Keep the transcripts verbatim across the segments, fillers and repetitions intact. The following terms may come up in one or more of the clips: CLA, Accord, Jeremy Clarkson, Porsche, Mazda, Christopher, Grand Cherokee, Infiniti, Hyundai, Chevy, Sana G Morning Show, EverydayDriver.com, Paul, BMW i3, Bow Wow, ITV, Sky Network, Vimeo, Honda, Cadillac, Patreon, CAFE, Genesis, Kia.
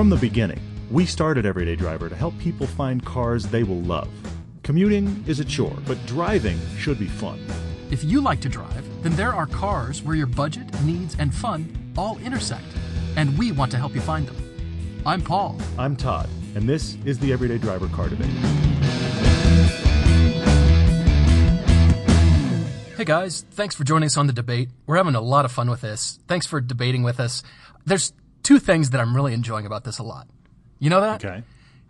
From the beginning, we started Everyday Driver to help people find cars they will love. Commuting is a chore, but driving should be fun. If you like to drive, then there are cars where your budget, needs, and fun all intersect, and we want to help you find them. I'm Paul. I'm Todd, and this is the Everyday Driver Car Debate. Hey guys, thanks for joining us on the debate. We're having a lot of fun with this. Thanks for debating with us. There's two things that I'm really enjoying about this a lot. You know that? Okay.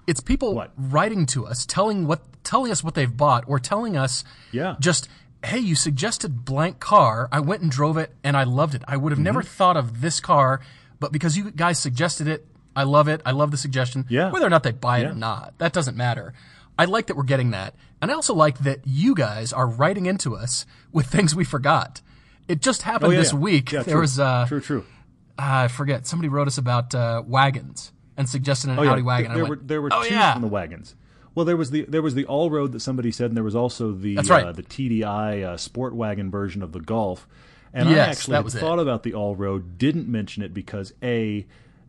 It's people what? writing to us, telling what, telling us what they've bought, or telling us yeah. just, hey, you suggested blank car. I went and drove it, and I loved it. I would have mm-hmm. never thought of this car, but because you guys suggested it, I love it. I love the suggestion. Yeah. Whether or not they buy it yeah. or not, that doesn't matter. I like that we're getting that. And I also like that you guys are writing into us with things we forgot. It just happened oh, yeah, this yeah. week. Yeah, there true. was uh, true, true. Uh, I forget. Somebody wrote us about uh, wagons and suggested an oh, yeah. Audi wagon. There, there, went, were, there were oh, two yeah. on the wagons. Well, there was the there was the all road that somebody said, and there was also the right. uh, the T D I uh, sport wagon version of the Golf. And yes, I actually that was thought it. about the all road, didn't mention it because a.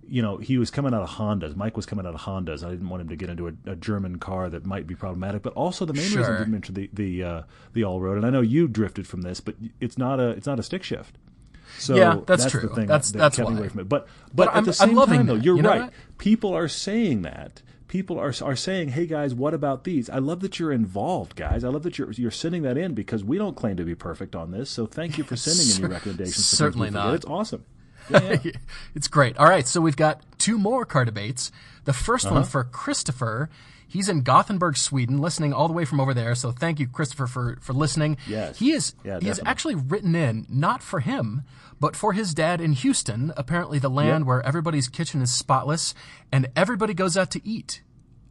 You know, he was coming out of Hondas. Mike was coming out of Hondas. I didn't want him to get into a, a German car that might be problematic. But also, the main sure. reason didn't mention the the uh, the all road. And I know you drifted from this, but it's not a it's not a stick shift. So yeah, that's, that's true. The thing that's that that's kept why. me away from it. But but, but at I'm, the same time, though, you're you know right. What? People are saying that. People are are saying, hey guys, what about these? I love that you're involved, guys. I love that you're you're sending that in because we don't claim to be perfect on this. So thank you for sending in your recommendations. Certainly not. It's awesome. Yeah, yeah. It's great. All right, so we've got two more car debates. The first uh-huh. one for Christopher. He's in Gothenburg, Sweden, listening all the way from over there. So thank you, Christopher, for, for listening. Yes. He is yeah, he has actually written in, not for him, but for his dad in Houston, apparently the land yep. where everybody's kitchen is spotless and everybody goes out to eat.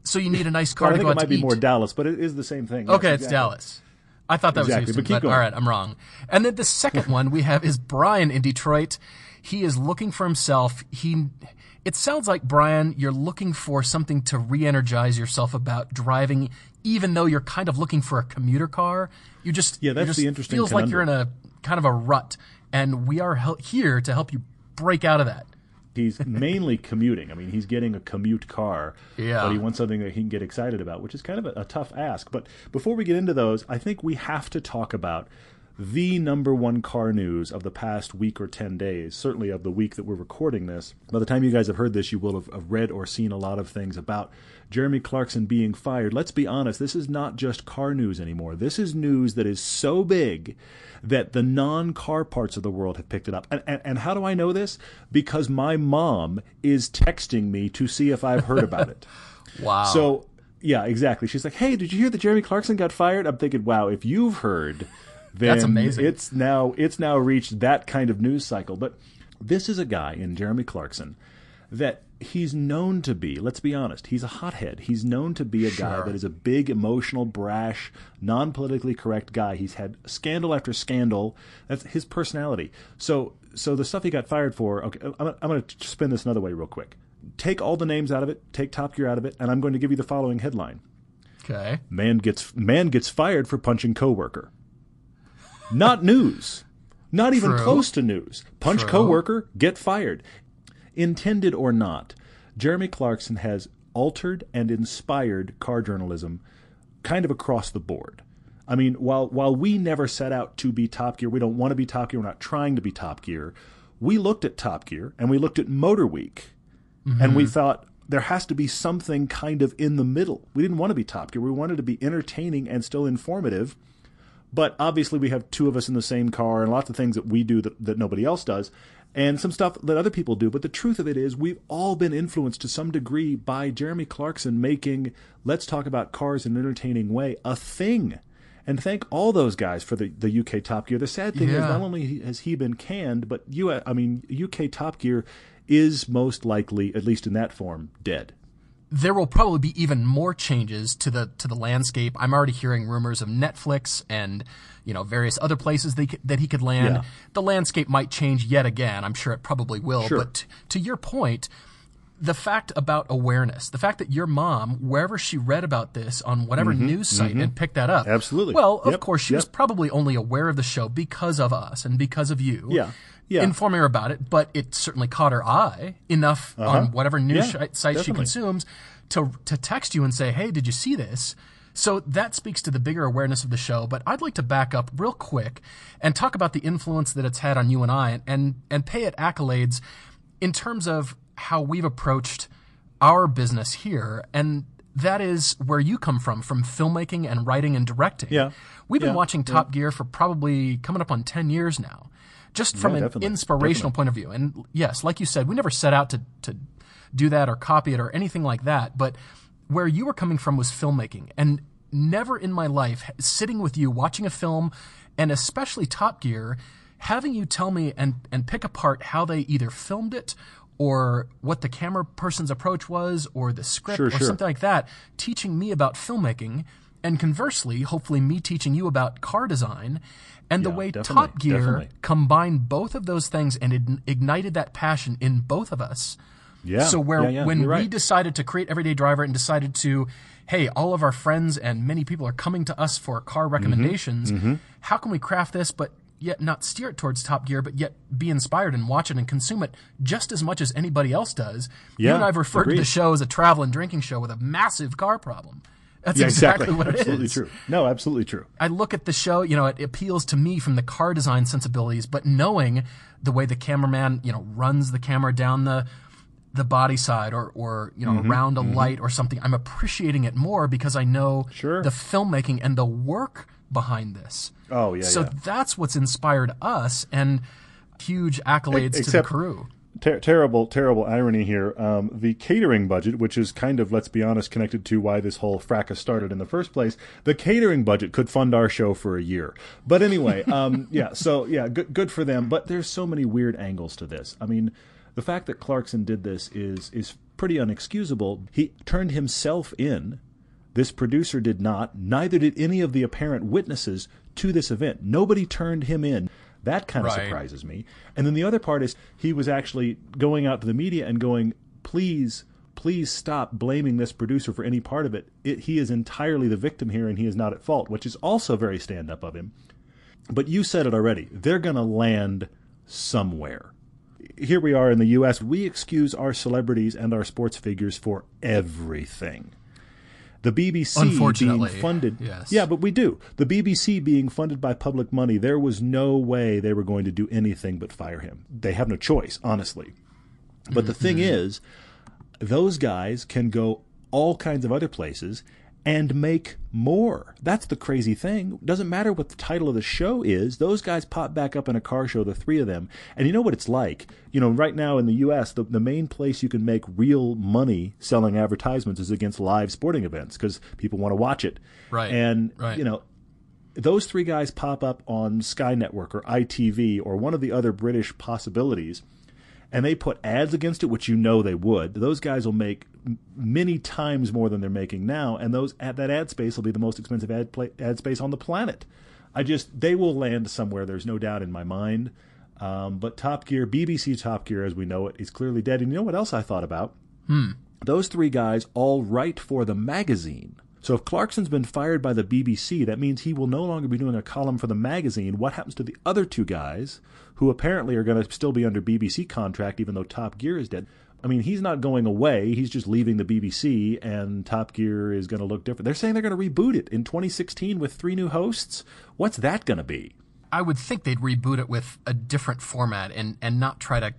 So you need a nice car well, to go out to eat. I think it might be more Dallas, but it is the same thing. Okay, yes, it's exactly. Dallas. I thought that exactly. was Houston, but, keep going. but all right, I'm wrong. And then the second one we have is Brian in Detroit. He is looking for himself. He, it sounds like, Brian, you're looking for something to re-energize yourself about driving, even though you're kind of looking for a commuter car. You just, yeah, that's the interesting feels conundrum. like you're in a kind of a rut, and we are he- here to help you break out of that. He's mainly commuting. I mean, he's getting a commute car, yeah. but he wants something that he can get excited about, which is kind of a, a tough ask. But before we get into those, I think we have to talk about the number one car news of the past week or ten days, certainly of the week that we're recording this. By the time you guys have heard this, you will have, have read or seen a lot of things about Jeremy Clarkson being fired. Let's be honest, this is not just car news anymore. This is news that is so big that the non-car parts of the world have picked it up. And, and, and how do I know this? Because my mom is texting me to see if I've heard about it. Wow. So, yeah, exactly. She's like, hey, did you hear that Jeremy Clarkson got fired? I'm thinking, wow, if you've heard... Then That's amazing. It's now it's now reached that kind of news cycle. But this is a guy in Jeremy Clarkson that he's known to be, let's be honest, he's a hothead. He's known to be a sure. guy that is a big, emotional, brash, non-politically correct guy. He's had scandal after scandal. That's his personality. So so the stuff he got fired for, okay, I'm, I'm going to spin this another way real quick. Take all the names out of it, take Top Gear out of it, and I'm going to give you the following headline. Okay. Man gets, man gets fired for punching coworker. Not news. Not even True. close to news. Punch True. coworker, get fired. Intended or not, Jeremy Clarkson has altered and inspired car journalism kind of across the board. I mean, while while we never set out to be Top Gear, we don't want to be Top Gear, we're not trying to be Top Gear, we looked at Top Gear and we looked at Motor Week mm-hmm. and we thought, there has to be something kind of in the middle. We didn't want to be Top Gear. We wanted to be entertaining and still informative. But obviously we have two of us in the same car and lots of things that we do that, that nobody else does and some stuff that other people do. But the truth of it is we've all been influenced to some degree by Jeremy Clarkson making Let's Talk About Cars in an Entertaining Way a thing. And thank all those guys for the, the U K Top Gear. The sad thing yeah. is not only has he been canned, but you, I mean, U K Top Gear is most likely, at least in that form, dead. There will probably be even more changes to the to the landscape. I'm already hearing rumors of Netflix and, you know, various other places they, that he could land. Yeah. The landscape might change yet again. I'm sure it probably will. Sure. But to your point, the fact about awareness, the fact that your mom, wherever she read about this on whatever mm-hmm, news site mm-hmm. and picked that up. Absolutely. Well, yep, of course, she yep. was probably only aware of the show because of us and because of you yeah, yeah. informing her about it, but it certainly caught her eye enough uh-huh. on whatever news yeah, site definitely. she consumes to to text you and say, hey, did you see this? So that speaks to the bigger awareness of the show, but I'd like to back up real quick and talk about the influence that it's had on you and I and, and, and pay it accolades in terms of how we've approached our business here, and that is where you come from, from filmmaking and writing and directing. Yeah. We've yeah, been watching Top yeah. Gear for probably coming up on ten years now, just from yeah, an definitely, inspirational definitely. point of view. And yes, like you said, we never set out to, to do that or copy it or anything like that, but where you were coming from was filmmaking, and never in my life, sitting with you, watching a film, and especially Top Gear, having you tell me and, and pick apart how they either filmed it or what the camera person's approach was or the script sure, or sure. something like that, teaching me about filmmaking, and conversely, hopefully me teaching you about car design, and yeah, the way Top Gear definitely. combined both of those things and it ignited that passion in both of us. Yeah, so where yeah, yeah, when we right. decided to create Everyday Driver and decided to, hey, all of our friends and many people are coming to us for car recommendations, mm-hmm, mm-hmm. how can we craft this but yet not steer it towards Top Gear, but yet be inspired and watch it and consume it just as much as anybody else does? Yeah, you and I have referred agreed. to the show as a travel and drinking show with a massive car problem. That's yeah, exactly, exactly what it absolutely is. Absolutely true. No, absolutely true. I look at the show, you know, it appeals to me from the car design sensibilities, but knowing the way the cameraman, you know, runs the camera down the – the body side or, or you know, mm-hmm, around a mm-hmm. light or something, I'm appreciating it more because I know sure. the filmmaking and the work behind this. Oh, yeah, So yeah. that's what's inspired us, and huge accolades Except, to the crew. Ter- terrible, terrible irony here. Um, the catering budget, which is kind of, let's be honest, connected to why this whole fracas started in the first place, the catering budget could fund our show for a year. But anyway, um, yeah, so yeah, good, good for them. But there's so many weird angles to this. I mean, the fact that Clarkson did this is is pretty unexcusable. He turned himself in. This producer did not. Neither did any of the apparent witnesses to this event. Nobody turned him in. That kind of right. surprises me. And then the other part is he was actually going out to the media and going, please, please stop blaming this producer for any part of it. it he is entirely the victim here and he is not at fault, which is also very stand-up of him. But you said it already. They're going to land somewhere. Here we are in the U S We excuse our celebrities and our sports figures for everything. The B B C being funded. Yes. Yeah, but we do. The B B C being funded by public money, there was no way they were going to do anything but fire him. They have no choice, honestly. But the thing is, those guys can go all kinds of other places and make more. That's the crazy thing. Doesn't matter what the title of the show is. Those guys pop back up in a car show, the three of them. And you know what it's like? You know, right now in the U S, the, the main place you can make real money selling advertisements is against live sporting events because people want to watch it. Right. And, right. you know, those three guys pop up on Sky Network or I T V or one of the other British possibilities, and they put ads against it, which you know they would. Those guys will make many times more than they're making now, and those at that ad space will be the most expensive ad play, ad space on the planet. I just they will land somewhere. There's no doubt in my mind. Um, but Top Gear, B B C Top Gear, as we know it, is clearly dead. And you know what else I thought about? Hmm. Those three guys all write for the magazine. So if Clarkson's been fired by the B B C, that means he will no longer be doing a column for the magazine. What happens to the other two guys who apparently are going to still be under B B C contract even though Top Gear is dead? I mean, he's not going away. He's just leaving the B B C, and Top Gear is going to look different. They're saying they're going to reboot it in twenty sixteen with three new hosts. What's that going to be? I would think they'd reboot it with a different format and, and not try to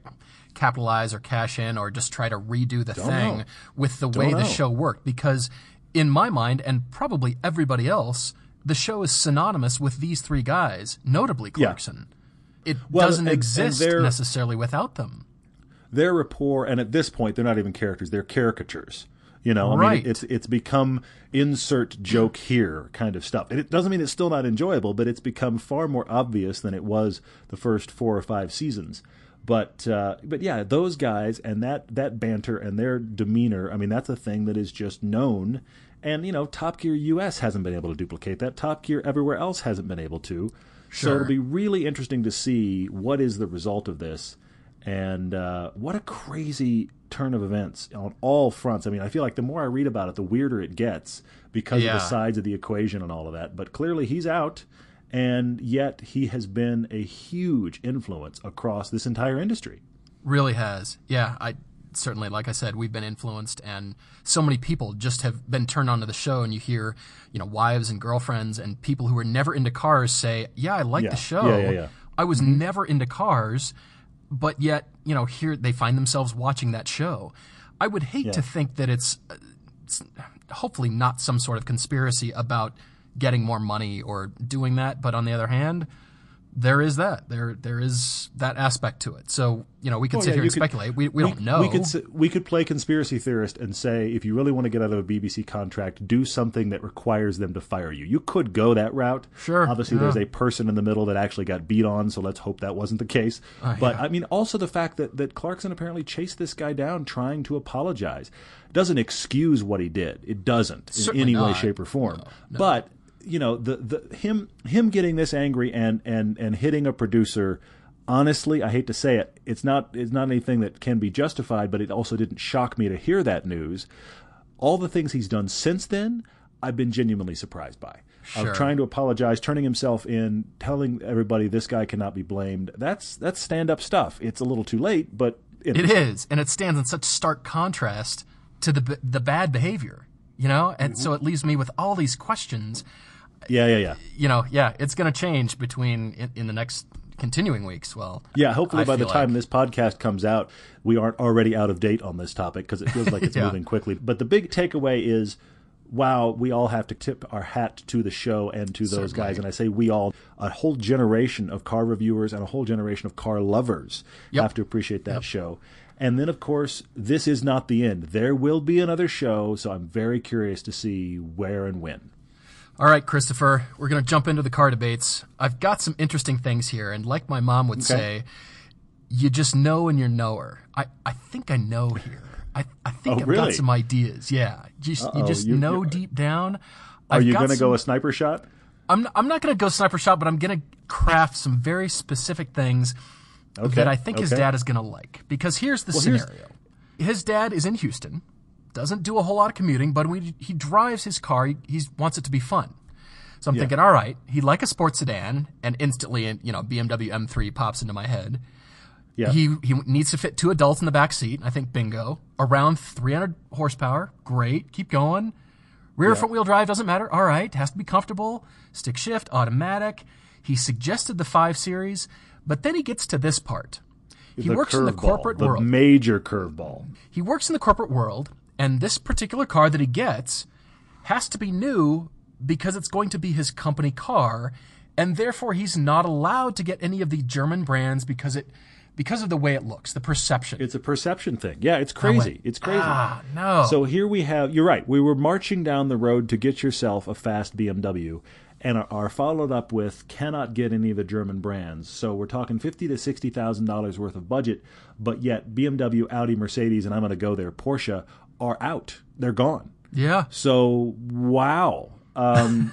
capitalize or cash in or just try to redo the Don't thing know. with the Don't way know. the show worked, because in my mind, and probably everybody else, the show is synonymous with these three guys, notably Clarkson. Yeah. It well, doesn't and, exist and necessarily without them. Their rapport, and at this point, they're not even characters; they're caricatures. You know, I right. mean, it's it's become insert joke here kind of stuff. And it doesn't mean it's still not enjoyable, but it's become far more obvious than it was the first four or five seasons. But uh, but yeah, those guys and that that banter and their demeanor, I mean, that's a thing that is just known. And, you know, Top Gear U S hasn't been able to duplicate that. Top Gear everywhere else hasn't been able to. Sure. So it'll be really interesting to see what is the result of this. And uh, what a crazy turn of events on all fronts. I mean, I feel like the more I read about it, the weirder it gets because yeah. of the sides of the equation and all of that. But clearly he's out, and yet he has been a huge influence across this entire industry. Really has. Yeah, I certainly, like I said, we've been influenced, and so many people just have been turned onto the show, and you hear, you know, wives and girlfriends and people who were never into cars say, yeah, I like yeah. the show. Yeah, yeah, yeah. I was mm-hmm. never into cars. But yet, you know, here they find themselves watching that show. I would hate yeah. to think that it's, it's hopefully not some sort of conspiracy about getting more money or doing that. But on the other hand, there is that. There, there is that aspect to it. So, you know, we could well, sit yeah, here and could, speculate. We, we, we don't know. We could, we could play conspiracy theorist and say, if you really want to get out of a B B C contract, do something that requires them to fire you. You could go that route. Sure. Obviously, yeah. there's a person in the middle that actually got beat on, so let's hope that wasn't the case. Uh, but, yeah. I mean, also the fact that, that Clarkson apparently chased this guy down trying to apologize doesn't excuse what he did. It doesn't Certainly in any not. way, shape, or form. No, no. But... you know, the, the him him getting this angry and, and, and hitting a producer, honestly, I hate to say it, it's not it's not anything that can be justified, but it also didn't shock me to hear that news. All the things he's done since then, I've been genuinely surprised by. Sure. Of trying to apologize, turning himself in, telling everybody this guy cannot be blamed. That's that's stand-up stuff. It's a little too late, but... It, it is, and it stands in such stark contrast to the the bad behavior, you know? And mm-hmm. so it leaves me with all these questions... Yeah, yeah, yeah. You know, yeah, it's going to change between in, in the next continuing weeks. Well, yeah, hopefully I by the time like... this podcast comes out, we aren't already out of date on this topic because it feels like it's yeah. moving quickly. But the big takeaway is, wow, we all have to tip our hat to the show and to those Certainly. guys. And I say we all, a whole generation of car reviewers and a whole generation of car lovers yep. have to appreciate that yep. show. And then, of course, this is not the end. There will be another show, so I'm very curious to see where and when. All right, Christopher, we're going to jump into the car debates. I've got some interesting things here, and like my mom would okay. say, you just know and you're knower. I, I think I know here. I, I think oh, I've really? got some ideas. Yeah, just, you just you, know deep down. Are I've you going to go a sniper shot? I'm not, I'm not going to go sniper shot, but I'm going to craft some very specific things okay. that I think okay. his dad is going to like. Because here's the well, scenario. Here's... His dad is in Houston. Doesn't do a whole lot of commuting, but when he drives his car, he he's, wants it to be fun. So I'm yeah. thinking, all right, he'd like a sports sedan, and instantly, you know, B M W M three pops into my head. Yeah. He he needs to fit two adults in the back seat. I think bingo. Around three hundred horsepower, great. Keep going. Rear yeah. front wheel drive doesn't matter. All right, has to be comfortable. Stick shift, automatic. He suggested the five series, but then he gets to this part. He the works in the corporate ball, world. The major curveball. He works in the corporate world. And this particular car that he gets has to be new because it's going to be his company car, and therefore he's not allowed to get any of the German brands because it because of the way it looks, the perception. It's a perception thing. Yeah, it's crazy. Went, it's crazy. Ah, no. So here we have, you're right, we were marching down the road to get yourself a fast B M W and are, are followed up with cannot get any of the German brands. So we're talking fifty thousand to sixty thousand dollars worth of budget, but yet B M W, Audi, Mercedes, and I'm going to go there, Porsche, are out. They're gone. Yeah. So, wow. Um,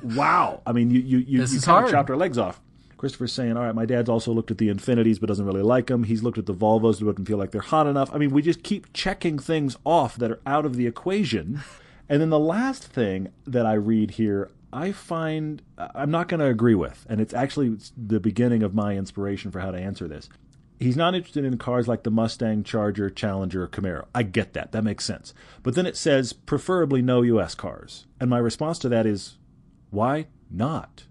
wow. I mean, you, you, you, you kind of chopped our legs off. Christopher's saying, all right, my dad's also looked at the Infinities but doesn't really like them. He's looked at the Volvos but doesn't feel like they're hot enough. I mean, we just keep checking things off that are out of the equation. And then the last thing that I read here, I find I'm not going to agree with. And it's actually the beginning of my inspiration for how to answer this. He's not interested in cars like the Mustang, Charger, Challenger, or Camaro. I get that. That makes sense. But then it says, preferably no U S cars. And my response to that is, why not?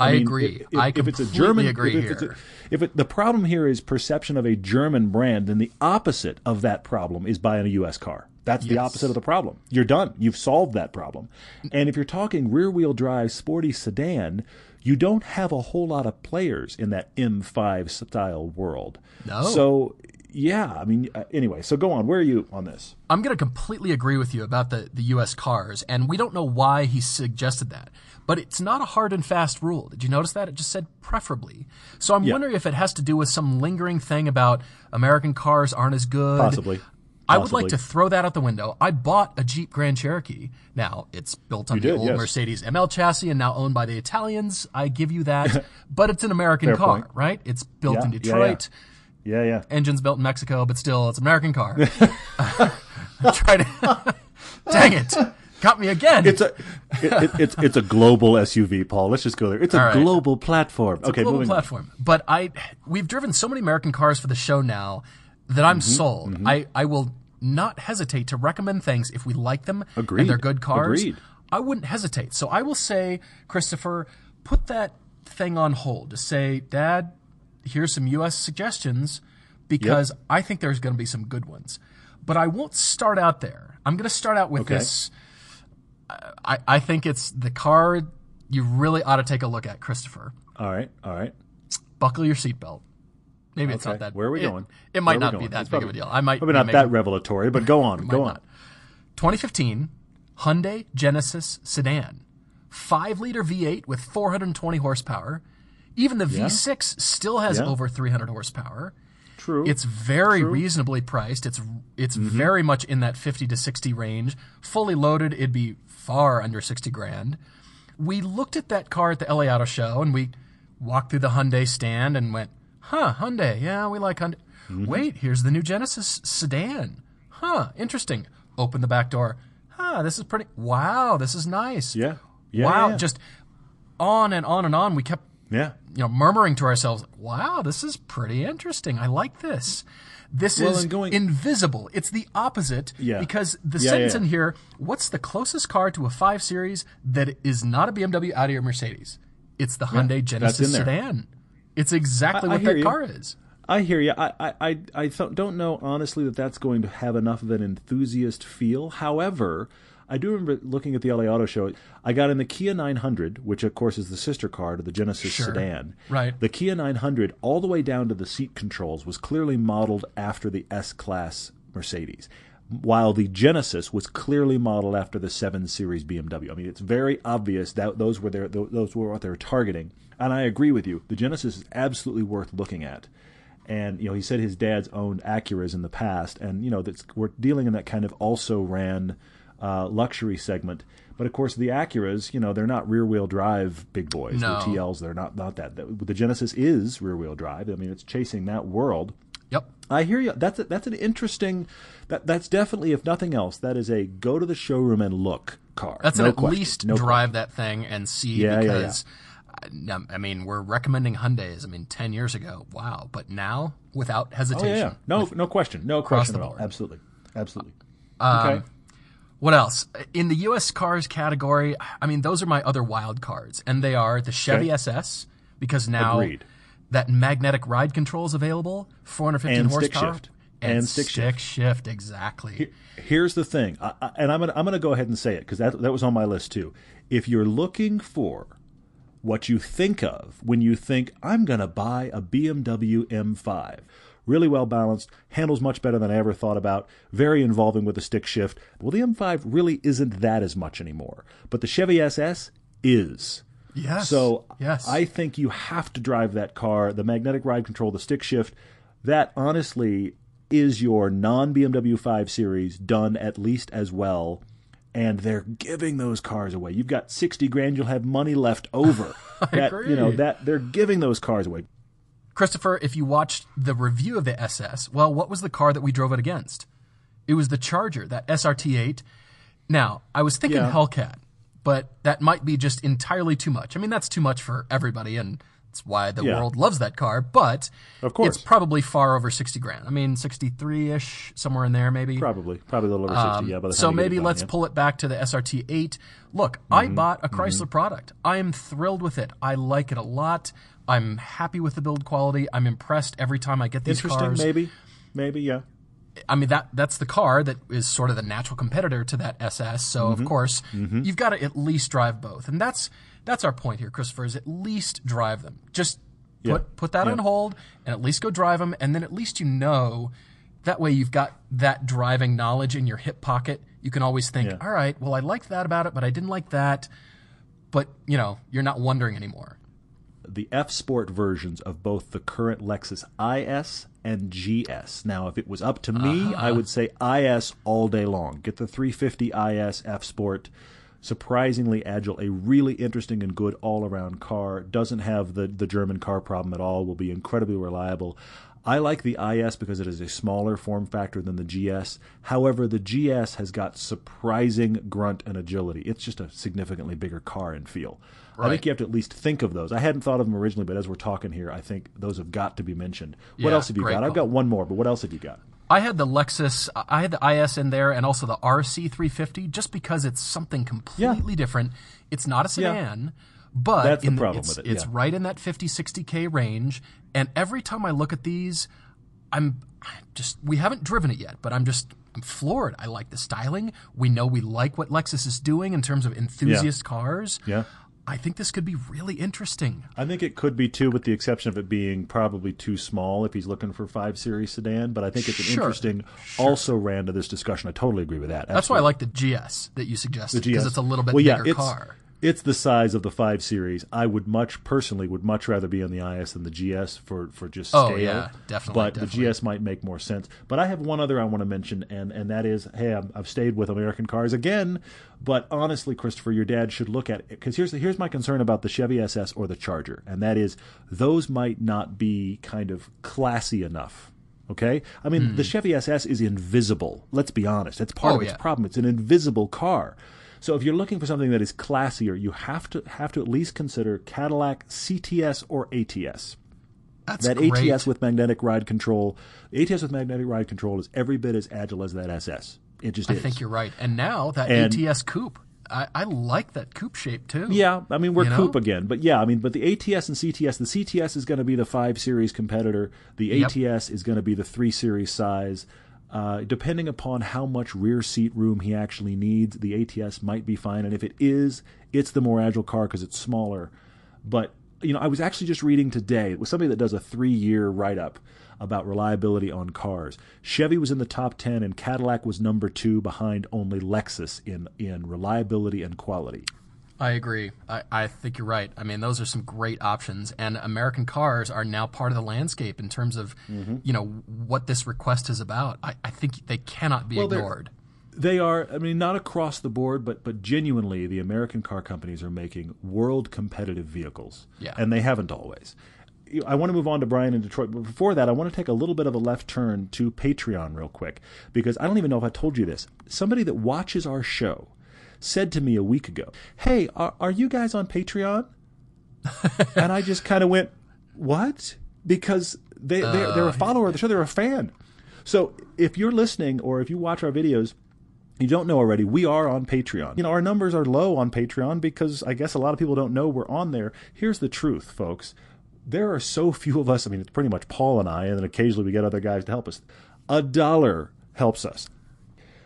I, I mean, agree. If, I if completely it's a German, agree if, if here. A, if it, the problem here is perception of a German brand, then the opposite of that problem is buying a U S car. That's yes. the opposite of the problem. You're done. You've solved that problem. And if you're talking rear-wheel drive, sporty sedan, you don't have a whole lot of players in that M five style world. No. So, yeah, I mean, anyway, so go on. Where are you on this? I'm going to completely agree with you about the, the U S cars, and we don't know why he suggested that. But it's not a hard and fast rule. Did you notice that? It just said preferably. So I'm yeah. wondering if it has to do with some lingering thing about American cars aren't as good. Possibly. I would Possibly. like to throw that out the window. I bought a Jeep Grand Cherokee. Now, it's built on you the did, old yes. Mercedes M L chassis and now owned by the Italians. I give you that. But it's an American Fair car, point. right? It's built yeah, in Detroit. Yeah, yeah. Yeah, yeah. Engine's built in Mexico, but still, it's an American car. Try to, dang it, got me again. It's a, it, it, it's it's a global S U V, Paul. Let's just go there. It's a right. global platform. It's okay, a global moving platform. On. But I, we've driven so many American cars for the show now that I'm mm-hmm, sold. Mm-hmm. I I will not hesitate to recommend things if we like them Agreed. and they're good cars. Agreed. I wouldn't hesitate. So I will say, Christopher, put that thing on hold to say, Dad, here's some U S suggestions, because yep. I think there's going to be some good ones. But I won't start out there. I'm going to start out with okay. this. I, I think it's the car you really ought to take a look at, Christopher. All right, all right. Buckle your seatbelt. Maybe okay. it's not that. Where are we it, going? It might not be that it's big probably, of a deal. I might probably not making, that revelatory, but go on, go on. Not. twenty fifteen Hyundai Genesis sedan, five liter V eight with four hundred twenty horsepower. Even the yeah. V six still has yeah. over three hundred horsepower. True. It's very True. reasonably priced. It's it's mm-hmm. very much in that fifty to sixty range. Fully loaded, it'd be far under sixty grand. We looked at that car at the L A Auto Show, and we walked through the Hyundai stand and went, huh, Hyundai, yeah, we like Hyundai. Mm-hmm. Wait, here's the new Genesis sedan. Huh, interesting. Open the back door. Huh, this is pretty. Wow, this is nice. Yeah. yeah wow, yeah. Just on and on and on. We kept Yeah, you know, murmuring to ourselves, "Wow, this is pretty interesting. I like this. This well, is going... invisible. It's the opposite yeah. because the yeah, sentence yeah, yeah. in here: what's the closest car to a five series that is not a B M W, Audi, or Mercedes? It's the Hyundai yeah, Genesis sedan. It's exactly I, I what that you. car is. I hear you. I I I, I th- don't know honestly that that's going to have enough of an enthusiast feel. However, I do remember looking at the L A Auto Show. I got in the Kia nine hundred, which, of course, is the sister car to the Genesis sure. sedan. Right. The Kia nine hundred, all the way down to the seat controls, was clearly modeled after the S-Class Mercedes, while the Genesis was clearly modeled after the seven series B M W. I mean, it's very obvious that those were their, those were what they were targeting. And I agree with you. The Genesis is absolutely worth looking at. And, you know, he said his dad's owned Acuras in the past. And, you know, that's, we're dealing in that kind of also-ran... Uh, luxury segment, but of course the Acuras, you know, they're not rear-wheel drive big boys. No. The T Ls, they're not not that. The Genesis is rear-wheel drive. I mean, it's chasing that world. Yep, I hear you. That's a, that's an interesting. That that's definitely, if nothing else, that is a go to the showroom and look car. That's no an question. At least no drive question. that thing and see yeah, because. Yeah, yeah. I mean, we're recommending Hyundais. I mean, ten years ago, wow, but now without hesitation. Oh, yeah, yeah. No, no question, no question at all. Absolutely, absolutely. Um, okay. What else? In the U S cars category, I mean, those are my other wild cards, and they are the Chevy okay. S S, because now Agreed. that magnetic ride control is available, four hundred fifteen and horsepower, stick shift. and, and stick, stick shift. shift, exactly. Here, here's the thing, I, I, and I'm gonna I'm gonna go ahead and say it because that that was on my list too. If you're looking for what you think of when you think I'm gonna buy a B M W M five. Really well balanced, handles much better than I ever thought about, very involving with the stick shift. Well, the M five really isn't that as much anymore, but the Chevy S S is. Yes. So yes. I think you have to drive that car, the magnetic ride control, the stick shift. That honestly is your non-B M W five Series done at least as well. And they're giving those cars away. You've got sixty grand, you'll have money left over. I that, agree. You know, that, they're giving those cars away. Christopher, if you watched the review of the S S, well, what was the car that we drove it against? It was the Charger, that S R T eight. Now, I was thinking yeah. Hellcat, but that might be just entirely too much. I mean, that's too much for everybody, and that's why the yeah. world loves that car, but of course. It's probably far over sixty grand. I mean, sixty-three-ish, somewhere in there maybe. Probably. Probably a little over sixty, um, yeah. By the time so maybe let's done, yeah. pull it back to the S R T eight. Look, mm-hmm. I bought a Chrysler mm-hmm. product. I am thrilled with it. I like it a lot. I'm happy with the build quality. I'm impressed every time I get these Interesting, cars. Interesting, maybe. Maybe, yeah. I mean, that that's the car that is sort of the natural competitor to that S S. So, mm-hmm. of course, mm-hmm. you've got to at least drive both. And that's that's our point here, Christopher, is at least drive them. Just yeah. put, put that yeah. on hold and at least go drive them. And then at least you know that way you've got that driving knowledge in your hip pocket. You can always think, yeah. all right, well, I liked that about it, but I didn't like that. But, you know, you're not wondering anymore. The F-Sport versions of both the current Lexus I S and G S. Now, if it was up to me, uh-huh. I would say I S all day long. Get the three fifty I S F-Sport. surprisingly agile, a really interesting and good all-around car. Doesn't have the, the German car problem at all. Will be incredibly reliable. I like the I S because it is a smaller form factor than the G S. However, the G S has got surprising grunt and agility. It's just a significantly bigger car and feel. Right. I think you have to at least think of those. I hadn't thought of them originally, but as we're talking here, I think those have got to be mentioned. What yeah, else have you got? Call. I've got one more, but what else have you got? I had the Lexus, I had the I S in there and also the R C three fifty just because it's something completely yeah. different. It's not a sedan, yeah. but That's in the problem the, it's, with it. Yeah. It's right in that fifty, sixty K range. And every time I look at these, I'm just, we haven't driven it yet, but I'm just, I'm floored. I like the styling. We know we like what Lexus is doing in terms of enthusiast yeah. cars. Yeah. I think this could be really interesting. I think it could be, too, with the exception of it being probably too small if he's looking for five series sedan. But I think it's an sure, interesting sure. also ran to this discussion. I totally agree with that. Absolutely. That's why I like the G S that you suggested, because it's a little bit well, bigger yeah, it's, car. It's the size of the five series. I would much, personally, would much rather be on the I S than the G S for, for just scale. Oh, yeah, definitely. But definitely. the G S might make more sense. But I have one other I want to mention, and, and that is, hey, I'm, I've stayed with American cars again. But honestly, Christopher, your dad should look at it, because here's, here's my concern about the Chevy S S or the Charger, and that is those might not be kind of classy enough. Okay? I mean, mm. the Chevy S S is invisible. Let's be honest. That's part oh, of its yeah. problem. It's an invisible car. So if you're looking for something that is classier, you have to have to at least consider Cadillac C T S or A T S. That's that great. ATS with magnetic ride control. ATS with magnetic ride control is every bit as agile as that S S. It just I is. I think you're right. And now that and, A T S coupe. I, I like that coupe shape, too. Yeah. I mean, we're you know? coupe again. But, yeah, I mean, but the A T S and C T S, the C T S is going to be the five series competitor. The yep. A T S is going to be the three series size. Uh, depending upon how much rear seat room he actually needs, the A T S might be fine. And if it is, it's the more agile car because it's smaller. But, you know, I was actually just reading today, it was somebody that does a three year write-up about reliability on cars. Chevy was in the top ten, and Cadillac was number two behind only Lexus in, in reliability and quality. I agree. I, I think you're right. I mean, those are some great options, and American cars are now part of the landscape in terms of, mm-hmm. you know, what this request is about. I, I think they cannot be well, ignored. They are, I mean, not across the board, but but genuinely, the American car companies are making world-competitive vehicles, yeah. and they haven't always. I want to move on to Brian in Detroit, but before that, I want to take a little bit of a left turn to Patreon real quick, because I don't even know if I told you this. Somebody that watches our show said to me a week ago, hey, are, are you guys on Patreon? And I just kind of went, what? Because they, uh, they're, they're a follower of the show. They're a fan. So if you're listening or if you watch our videos, you don't know already, we are on Patreon. You know, our numbers are low on Patreon because I guess a lot of people don't know we're on there. Here's the truth, folks. There are so few of us. I mean, it's pretty much Paul and I, and then occasionally we get other guys to help us. A dollar helps us.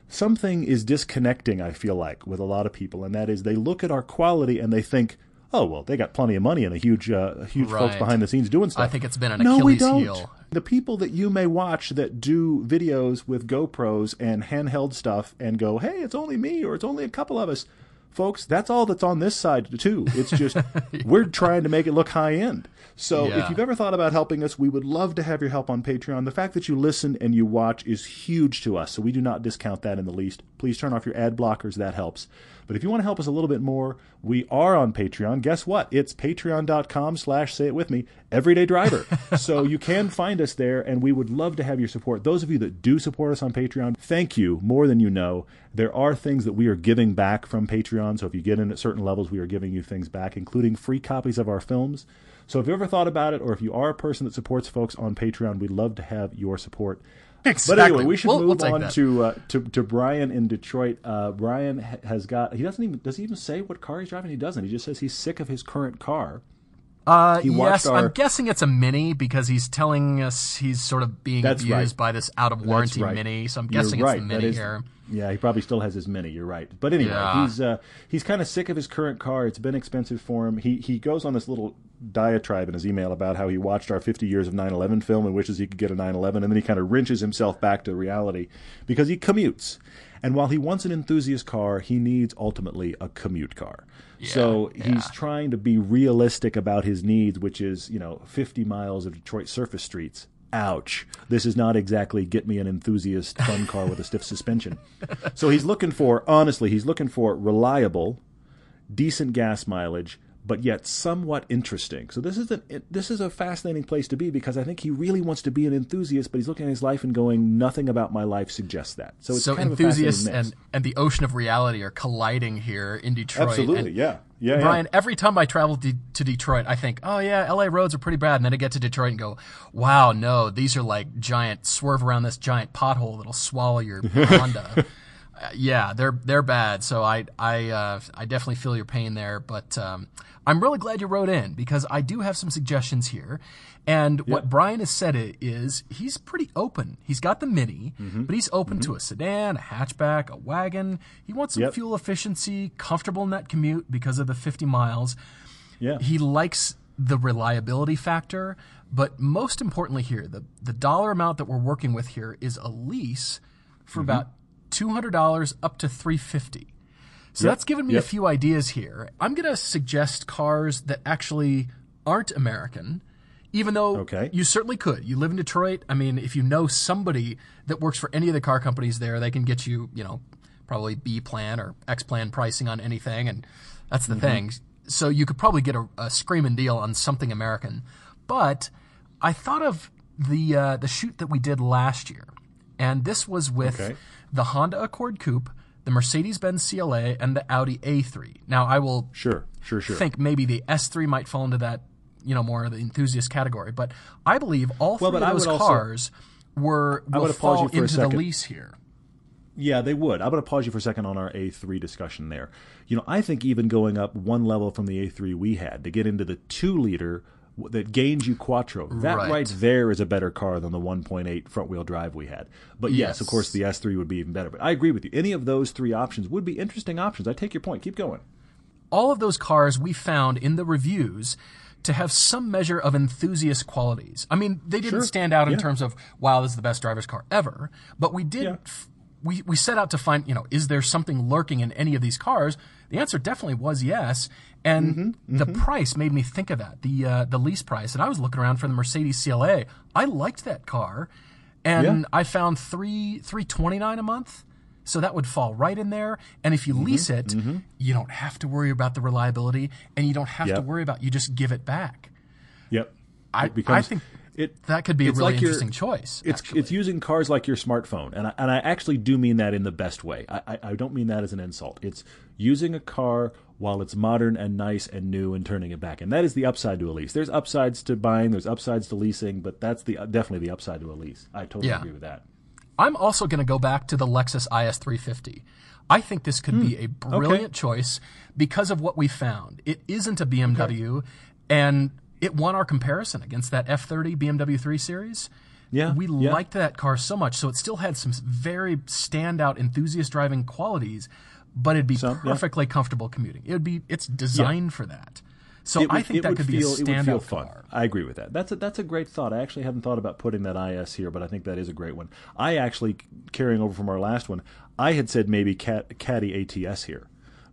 Something is disconnecting, I feel like, with a lot of people, and that is they look at our quality and they think, oh, well, they got plenty of money and a huge uh, huge right. folks behind the scenes doing stuff. I think it's been an no, Achilles heel. No, we don't. Heel. The people that you may watch that do videos with GoPros and handheld stuff and go, hey, it's only me or it's only a couple of us. Folks, that's all that's on this side, too. It's just yeah. we're trying to make it look high-end. So yeah. if you've ever thought about helping us, we would love to have your help on Patreon. The fact that you listen and you watch is huge to us, so we do not discount that in the least. Please turn off your ad blockers. That helps. But if you want to help us a little bit more, we are on Patreon. Guess what? It's patreon.com slash, say it with me, Everyday Driver. So you can find us there, and we would love to have your support. Those of you that do support us on Patreon, thank you more than you know. There are things that we are giving back from Patreon. So if you get in at certain levels, we are giving you things back, including free copies of our films. So if you ever thought about it, or if you are a person that supports folks on Patreon, we'd love to have your support. Exactly. But anyway, we should we'll, move we'll on to, uh, to to Brian in Detroit. Uh, Brian has got he doesn't even does he even say what car he's driving? He doesn't. He just says he's sick of his current car. Uh, yes, our... I'm guessing it's a Mini because he's telling us he's sort of being That's abused right. by this out-of-warranty right. Mini, so I'm guessing You're it's right. the Mini is, here. Yeah, he probably still has his Mini, you're right. But anyway, yeah. he's uh, he's kind of sick of his current car. It's been expensive for him. He he goes on this little diatribe in his email about how he watched our fifty years of nine eleven film and wishes he could get a nine eleven, and then he kind of wrenches himself back to reality because he commutes. And while he wants an enthusiast car, he needs ultimately a commute car. Yeah, so he's yeah. trying to be realistic about his needs, which is, you know, fifty miles of Detroit surface streets. Ouch. This is not exactly get me an enthusiast fun car with a stiff suspension. So he's looking for, honestly, he's looking for reliable, decent gas mileage, but yet somewhat interesting. So this is an, this is a fascinating place to be, because I think he really wants to be an enthusiast, but he's looking at his life and going, nothing about my life suggests that. So it's so kind enthusiasts of a and and the ocean of reality are colliding here in Detroit. Absolutely, and yeah, yeah. Brian, yeah. Every time I travel de- to Detroit, I think, oh yeah, L A roads are pretty bad, and then I get to Detroit and go, wow, no, these are like giant swerve around this giant pothole that'll swallow your Honda. Uh, yeah, they're they're bad. So I I uh, I definitely feel your pain there, but um, I'm really glad you wrote in, because I do have some suggestions here. And yep. what Brian has said is he's pretty open. He's got the Mini, mm-hmm. but he's open mm-hmm. to a sedan, a hatchback, a wagon. He wants some yep. fuel efficiency, comfortable net commute because of the fifty miles. Yeah, he likes the reliability factor, but most importantly here, the the dollar amount that we're working with here is a lease for mm-hmm. about two hundred dollars up to three hundred fifty dollars. So yep. that's given me yep. a few ideas here. I'm going to suggest cars that actually aren't American, even though okay. you certainly could. You live in Detroit. I mean, if you know somebody that works for any of the car companies there, they can get you, you know, probably B plan or X plan pricing on anything. And that's the mm-hmm. thing. So you could probably get a, a screaming deal on something American. But I thought of the, uh, the shoot that we did last year. And this was with okay. the Honda Accord Coupe, the Mercedes-Benz C L A, and the Audi A three. Now, I will sure, sure, sure. think maybe the S three might fall into that, you know, more of the enthusiast category. But I believe all three well, of those cars also, were will fall into the lease here. Yeah, they would. I'm going to pause you for a second on our A three discussion there. You know, I think even going up one level from the A three we had to get into the two-liter that gains you quattro. That right. right there is a better car than the one point eight front-wheel drive we had. But yes, yes, of course, the S three would be even better. But I agree with you. Any of those three options would be interesting options. I take your point. Keep going. All of those cars we found in the reviews to have some measure of enthusiast qualities. I mean, they didn't sure. stand out in yeah. terms of, wow, this is the best driver's car ever. But we did yeah. f- we, we set out to find, you know, is there something lurking in any of these cars? The answer definitely was yes. And mm-hmm, the mm-hmm. price made me think of that, the uh, the lease price. And I was looking around for the Mercedes C L A. I liked that car. And yeah. I found three three twenty-nine a month. So that would fall right in there. And if you mm-hmm, lease it, mm-hmm. you don't have to worry about the reliability, and you don't have yep. to worry about, you just give it back. Yep. I, becomes, I think it, that could be a really like interesting your, choice. It's actually. It's using cars like your smartphone. And I, and I actually do mean that in the best way. I, I, I don't mean that as an insult. It's using a car while it's modern and nice and new and turning it back. And that is the upside to a lease. There's upsides to buying, there's upsides to leasing, but that's the uh, definitely the upside to a lease. I totally yeah. agree with that. I'm also going to go back to the Lexus I S three fifty. I think this could mm. be a brilliant okay. choice because of what we found. It isn't a B M W, okay. and it won our comparison against that F thirty B M W three Series. Yeah, we yeah. liked that car so much, so it still had some very standout enthusiast driving qualities, but it'd be so, perfectly yeah. comfortable commuting. It would be it's designed yeah. for that. So would, I think that could feel, be a standout it would feel fun. Car. I agree with that. That's a, that's a great thought. I actually hadn't thought about putting that I S here, but I think that is a great one. I actually, carrying over from our last one, I had said maybe Cat, Caddy A T S here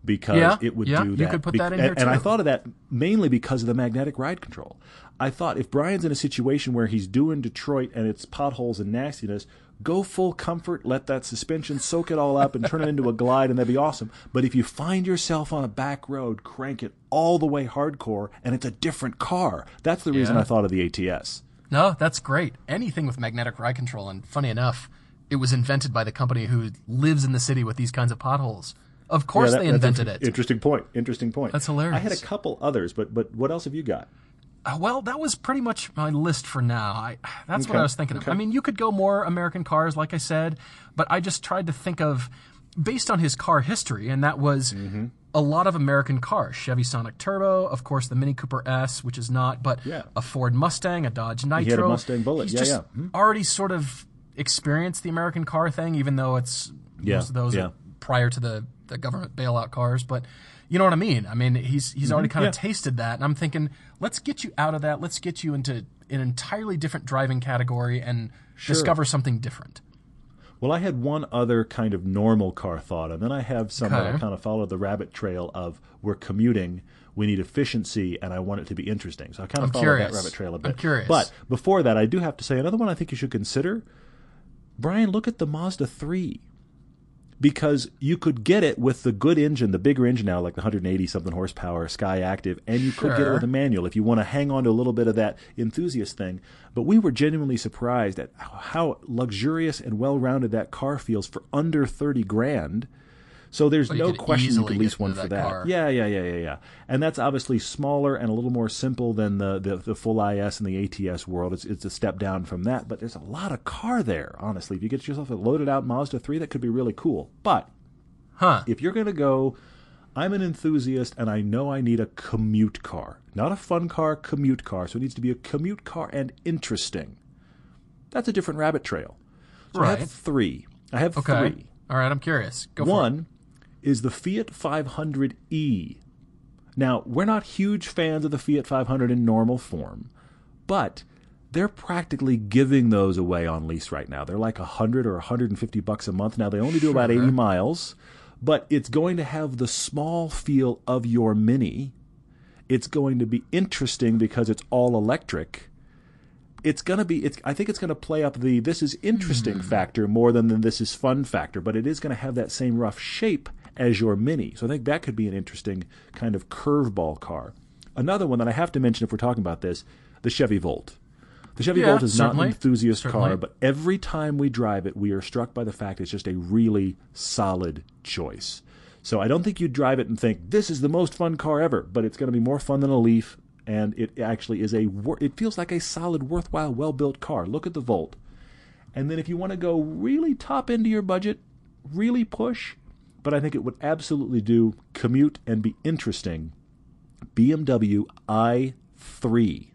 because yeah, it would yeah, do that. You could put that in be- here and, too. And I thought of that mainly because of the magnetic ride control. I thought if Brian's in a situation where he's doing Detroit and it's potholes and nastiness, go full comfort, let that suspension soak it all up and turn it into a glide, and that'd be awesome. But if you find yourself on a back road, crank it all the way hardcore, and it's a different car. That's the reason yeah. I thought of the A T S. No, that's great. Anything with magnetic ride control, and funny enough, it was invented by the company who lives in the city with these kinds of potholes. Of course yeah, that, they invented it. Interesting point. Interesting point. That's hilarious. I had a couple others, but but what else have you got? Well, that was pretty much my list for now. I, that's okay. what I was thinking of. Okay. I mean, you could go more American cars, like I said, but I just tried to think of, based on his car history, and that was mm-hmm. a lot of American cars. Chevy Sonic Turbo, of course, the Mini Cooper S, which is not, but yeah. a Ford Mustang, a Dodge Nitro. He had a Mustang Bullet. He's yeah, just yeah. Mm-hmm. already sort of experienced the American car thing, even though it's yeah. most of those yeah. are prior to the, the government bailout cars, but... You know what I mean? I mean, he's he's already kind of yeah. tasted that, and I'm thinking, let's get you out of that. Let's get you into an entirely different driving category and sure. discover something different. Well, I had one other kind of normal car thought, and then I have some okay. that I kind of followed the rabbit trail of we're commuting, we need efficiency, and I want it to be interesting. So I kind of I'm followed curious. that rabbit trail a bit. I'm curious. But before that, I do have to say another one I think you should consider. Brian, look at the Mazda three. because you could get it with the good engine, the bigger engine now, like the one hundred eighty something horsepower Sky Active, and you sure. could get it with a manual if you want to hang on to a little bit of that enthusiast thing. But we were genuinely surprised at how luxurious and well-rounded that car feels for under thirty grand. So there's but no question you can lease one for that. that. Yeah, yeah, yeah, yeah, yeah. And that's obviously smaller and a little more simple than the, the, the full I S and the A T S world. It's it's a step down from that, but there's a lot of car there, honestly. If you get yourself a loaded out Mazda three, that could be really cool. But huh. if you're going to go, I'm an enthusiast and I know I need a commute car. Not a fun car, commute car. So it needs to be a commute car and interesting. That's a different rabbit trail. So right. I have three. I have okay. three. All right, I'm curious. Go One, for it. Is the Fiat five hundred E. Now, we're not huge fans of the Fiat five hundred in normal form, but they're practically giving those away on lease right now. They're like one hundred or one hundred fifty bucks a month. Now, they only do sure. about eighty miles, but it's going to have the small feel of your Mini. It's going to be interesting because it's all electric. It's going to be, it's, I think it's going to play up the this is interesting mm. factor more than the this is fun factor, but it is going to have that same rough shape as your Mini. So I think that could be an interesting kind of curveball car. Another one that I have to mention if we're talking about this, the Chevy Volt. The Chevy yeah, Volt is certainly. not an enthusiast certainly. car, but every time we drive it, we are struck by the fact it's just a really solid choice. So I don't think you'd drive it and think, this is the most fun car ever, but it's going to be more fun than a Leaf, and it actually is a, it feels like a solid, worthwhile, well-built car. Look at the Volt. And then if you want to go really top into your budget, really push, but I think it would absolutely do commute and be interesting. B M W i three.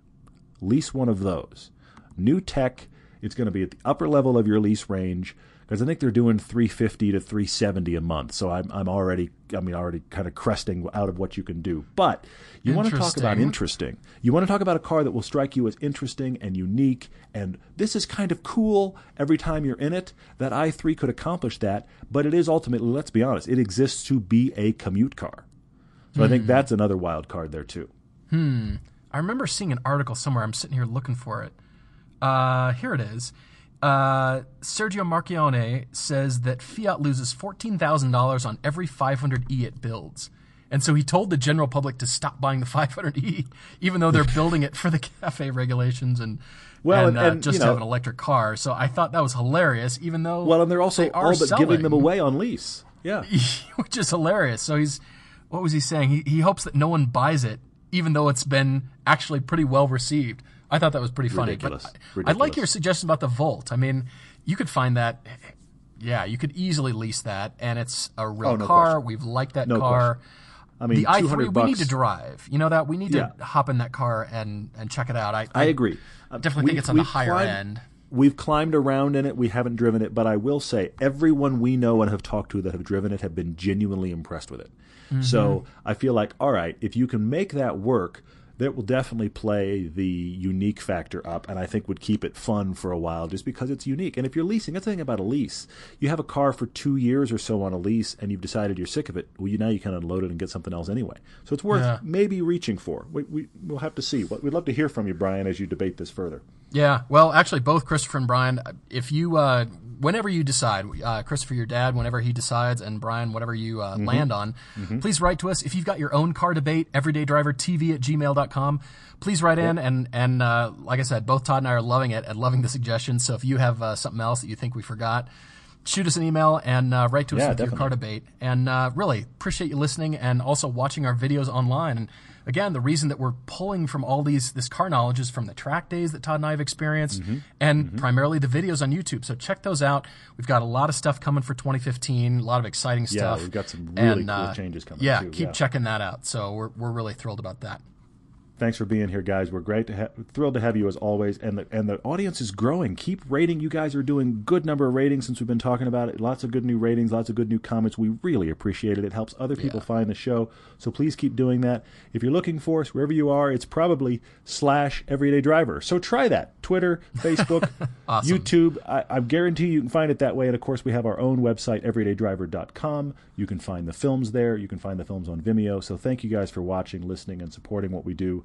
Lease one of those. New tech. It's going to be at the upper level of your lease range because I think they're doing three fifty to three seventy a month. So I'm I'm already I mean already kind of cresting out of what you can do. But you want to talk about interesting. You want to talk about a car that will strike you as interesting and unique and this is kind of cool every time you're in it. That i three could accomplish that, but it is ultimately, let's be honest, it exists to be a commute car. So hmm. I think that's another wild card there too. Hmm. I remember seeing an article somewhere. I'm sitting here looking for it. Uh, here it is. Uh, Sergio Marchionne says that Fiat loses fourteen thousand dollars on every five hundred E it builds. And so he told the general public to stop buying the five hundred E, even though they're building it for the CAFE regulations and, well, and, and, uh, and just you know, have an electric car. So I thought that was hilarious, even though well, and they're also they all but selling, giving them away on lease. Yeah. Which is hilarious. So he's, what was he saying? He, he hopes that no one buys it, even though it's been actually pretty well received. I thought that was pretty funny. Ridiculous. But Ridiculous. I like your suggestion about the Volt. I mean, you could find that. Yeah, you could easily lease that, and it's a real oh, no car. Question. We've liked that no car. Question. I mean, the i three, bucks. We need to drive. You know that? We need yeah. to hop in that car and, and check it out. I, I, I agree. Definitely we, think it's on the higher climbed, end. We've climbed around in it. We haven't driven it. But I will say everyone we know and have talked to that have driven it have been genuinely impressed with it. Mm-hmm. So I feel like, all right, if you can make that work, that will definitely play the unique factor up and I think would keep it fun for a while just because it's unique. And if you're leasing, that's the thing about a lease. You have a car for two years or so on a lease and you've decided you're sick of it. Well, you, now you can unload it and get something else anyway. So it's worth yeah. maybe reaching for. We, we, we'll have to see. We'd love to hear from you, Brian, as you debate this further. Yeah. Well, actually, both Christopher and Brian, if you uh, whenever you decide, uh, Christopher, your dad, whenever he decides, and Brian, whatever you uh, mm-hmm. land on, mm-hmm. please write to us. If you've got your own car debate, everyday driver T V at gmail dot com, please write in. Yep. And, and uh, like I said, both Todd and I are loving it and loving the suggestions. So if you have uh, something else that you think we forgot, shoot us an email and uh, write to us yeah, with definitely. your car debate. And uh, really appreciate you listening and also watching our videos online. And again, the reason that we're pulling from all these this car knowledge is from the track days that Todd and I have experienced mm-hmm. and mm-hmm. primarily the videos on YouTube. So check those out. We've got a lot of stuff coming for twenty fifteen, a lot of exciting yeah, stuff. Yeah, we've got some really and, cool uh, changes coming yeah, too. Keep yeah, keep checking that out. So we're we're really thrilled about that. Thanks for being here, guys. We're great to ha- thrilled to have you as always, and the and the audience is growing. Keep rating. You guys are doing good number of ratings since we've been talking about it. Lots of good new ratings, lots of good new comments. We really appreciate it. It helps other people yeah. find the show, so please keep doing that. If you're looking for us, wherever you are, it's probably slash Everyday Driver. So try that. Twitter, Facebook, awesome. YouTube. I, I guarantee you can find it that way. And, of course, we have our own website, everyday driver dot com. You can find the films there. You can find the films on Vimeo. So thank you guys for watching, listening, and supporting what we do.